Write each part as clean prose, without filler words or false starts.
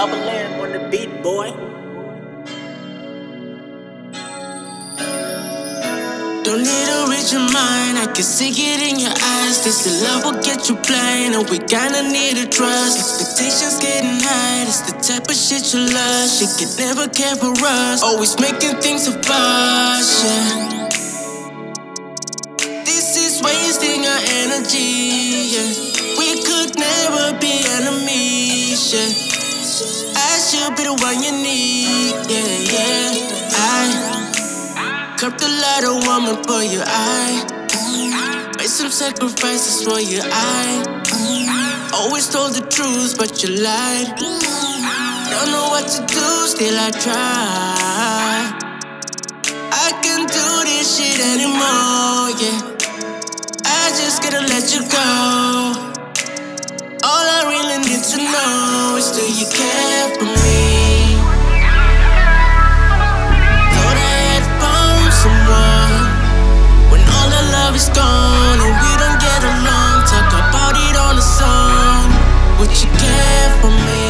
Double amp on the beat, boy. Don't need to read your mind, I can see it in your eyes. This the love will get you blind, and we kinda need to trust. Expectations getting high, this the type of shit you love. She can never care for us, always making things a fuss, yeah. This is wasting our energy, yeah. We could never be enemies, yeah. I should be the one you need, yeah, yeah. I curb the light of woman for you, I made some sacrifices for you, I always told the truth, but you lied. Don't know what to do, still I try. I can't do this shit anymore, yeah. I just gotta let you go. All I really need to know is, do you care for me? Thought I had found someone. When all the love is gone and we don't get along, talk about it on a song. Would you care for me?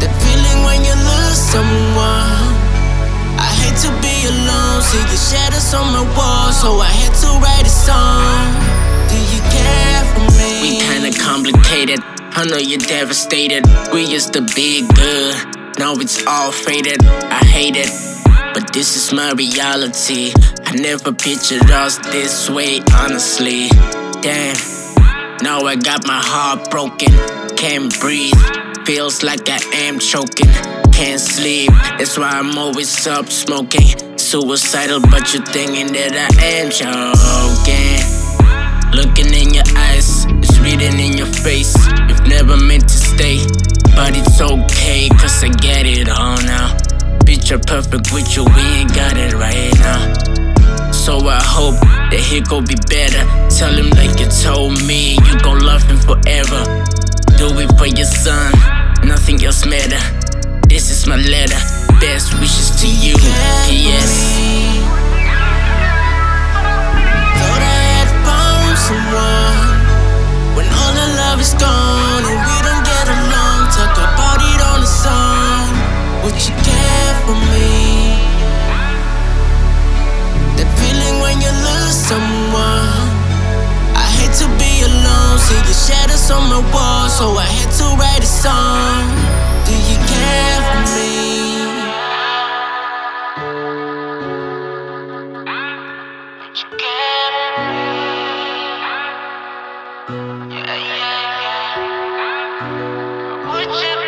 That feeling when you lose someone. I hate to be alone, see your shadows on my wall, so I had to write a song. Do you care for me? We kinda complicated, I know you're devastated. We used to be good, now it's all faded. I hate it, but this is my reality. I never pictured us this way, honestly. Damn, now I got my heart broken. Can't breathe, feels like I am choking. Can't sleep, that's why I'm always up smoking. Suicidal, but you're thinking that I am joking. Looking in your eyes, it's reading in your face. You've never meant to stay, but it's okay, cause I get it all now. Picture perfect with you, we ain't got it right now. So I hope that he gon' be better. Tell him like you told me, you gon' love him forever. Do it for your son, nothing else matter. This is my letter, best wishes to you, P.S. When all the love is gone and we don't get along, talk about it on a song. Would you care for me? That feeling when you lose someone. I hate to be alone, see your shadows on my wall, so I had to write a song. Do you care for me? Yeah, yeah, yeah. Would you?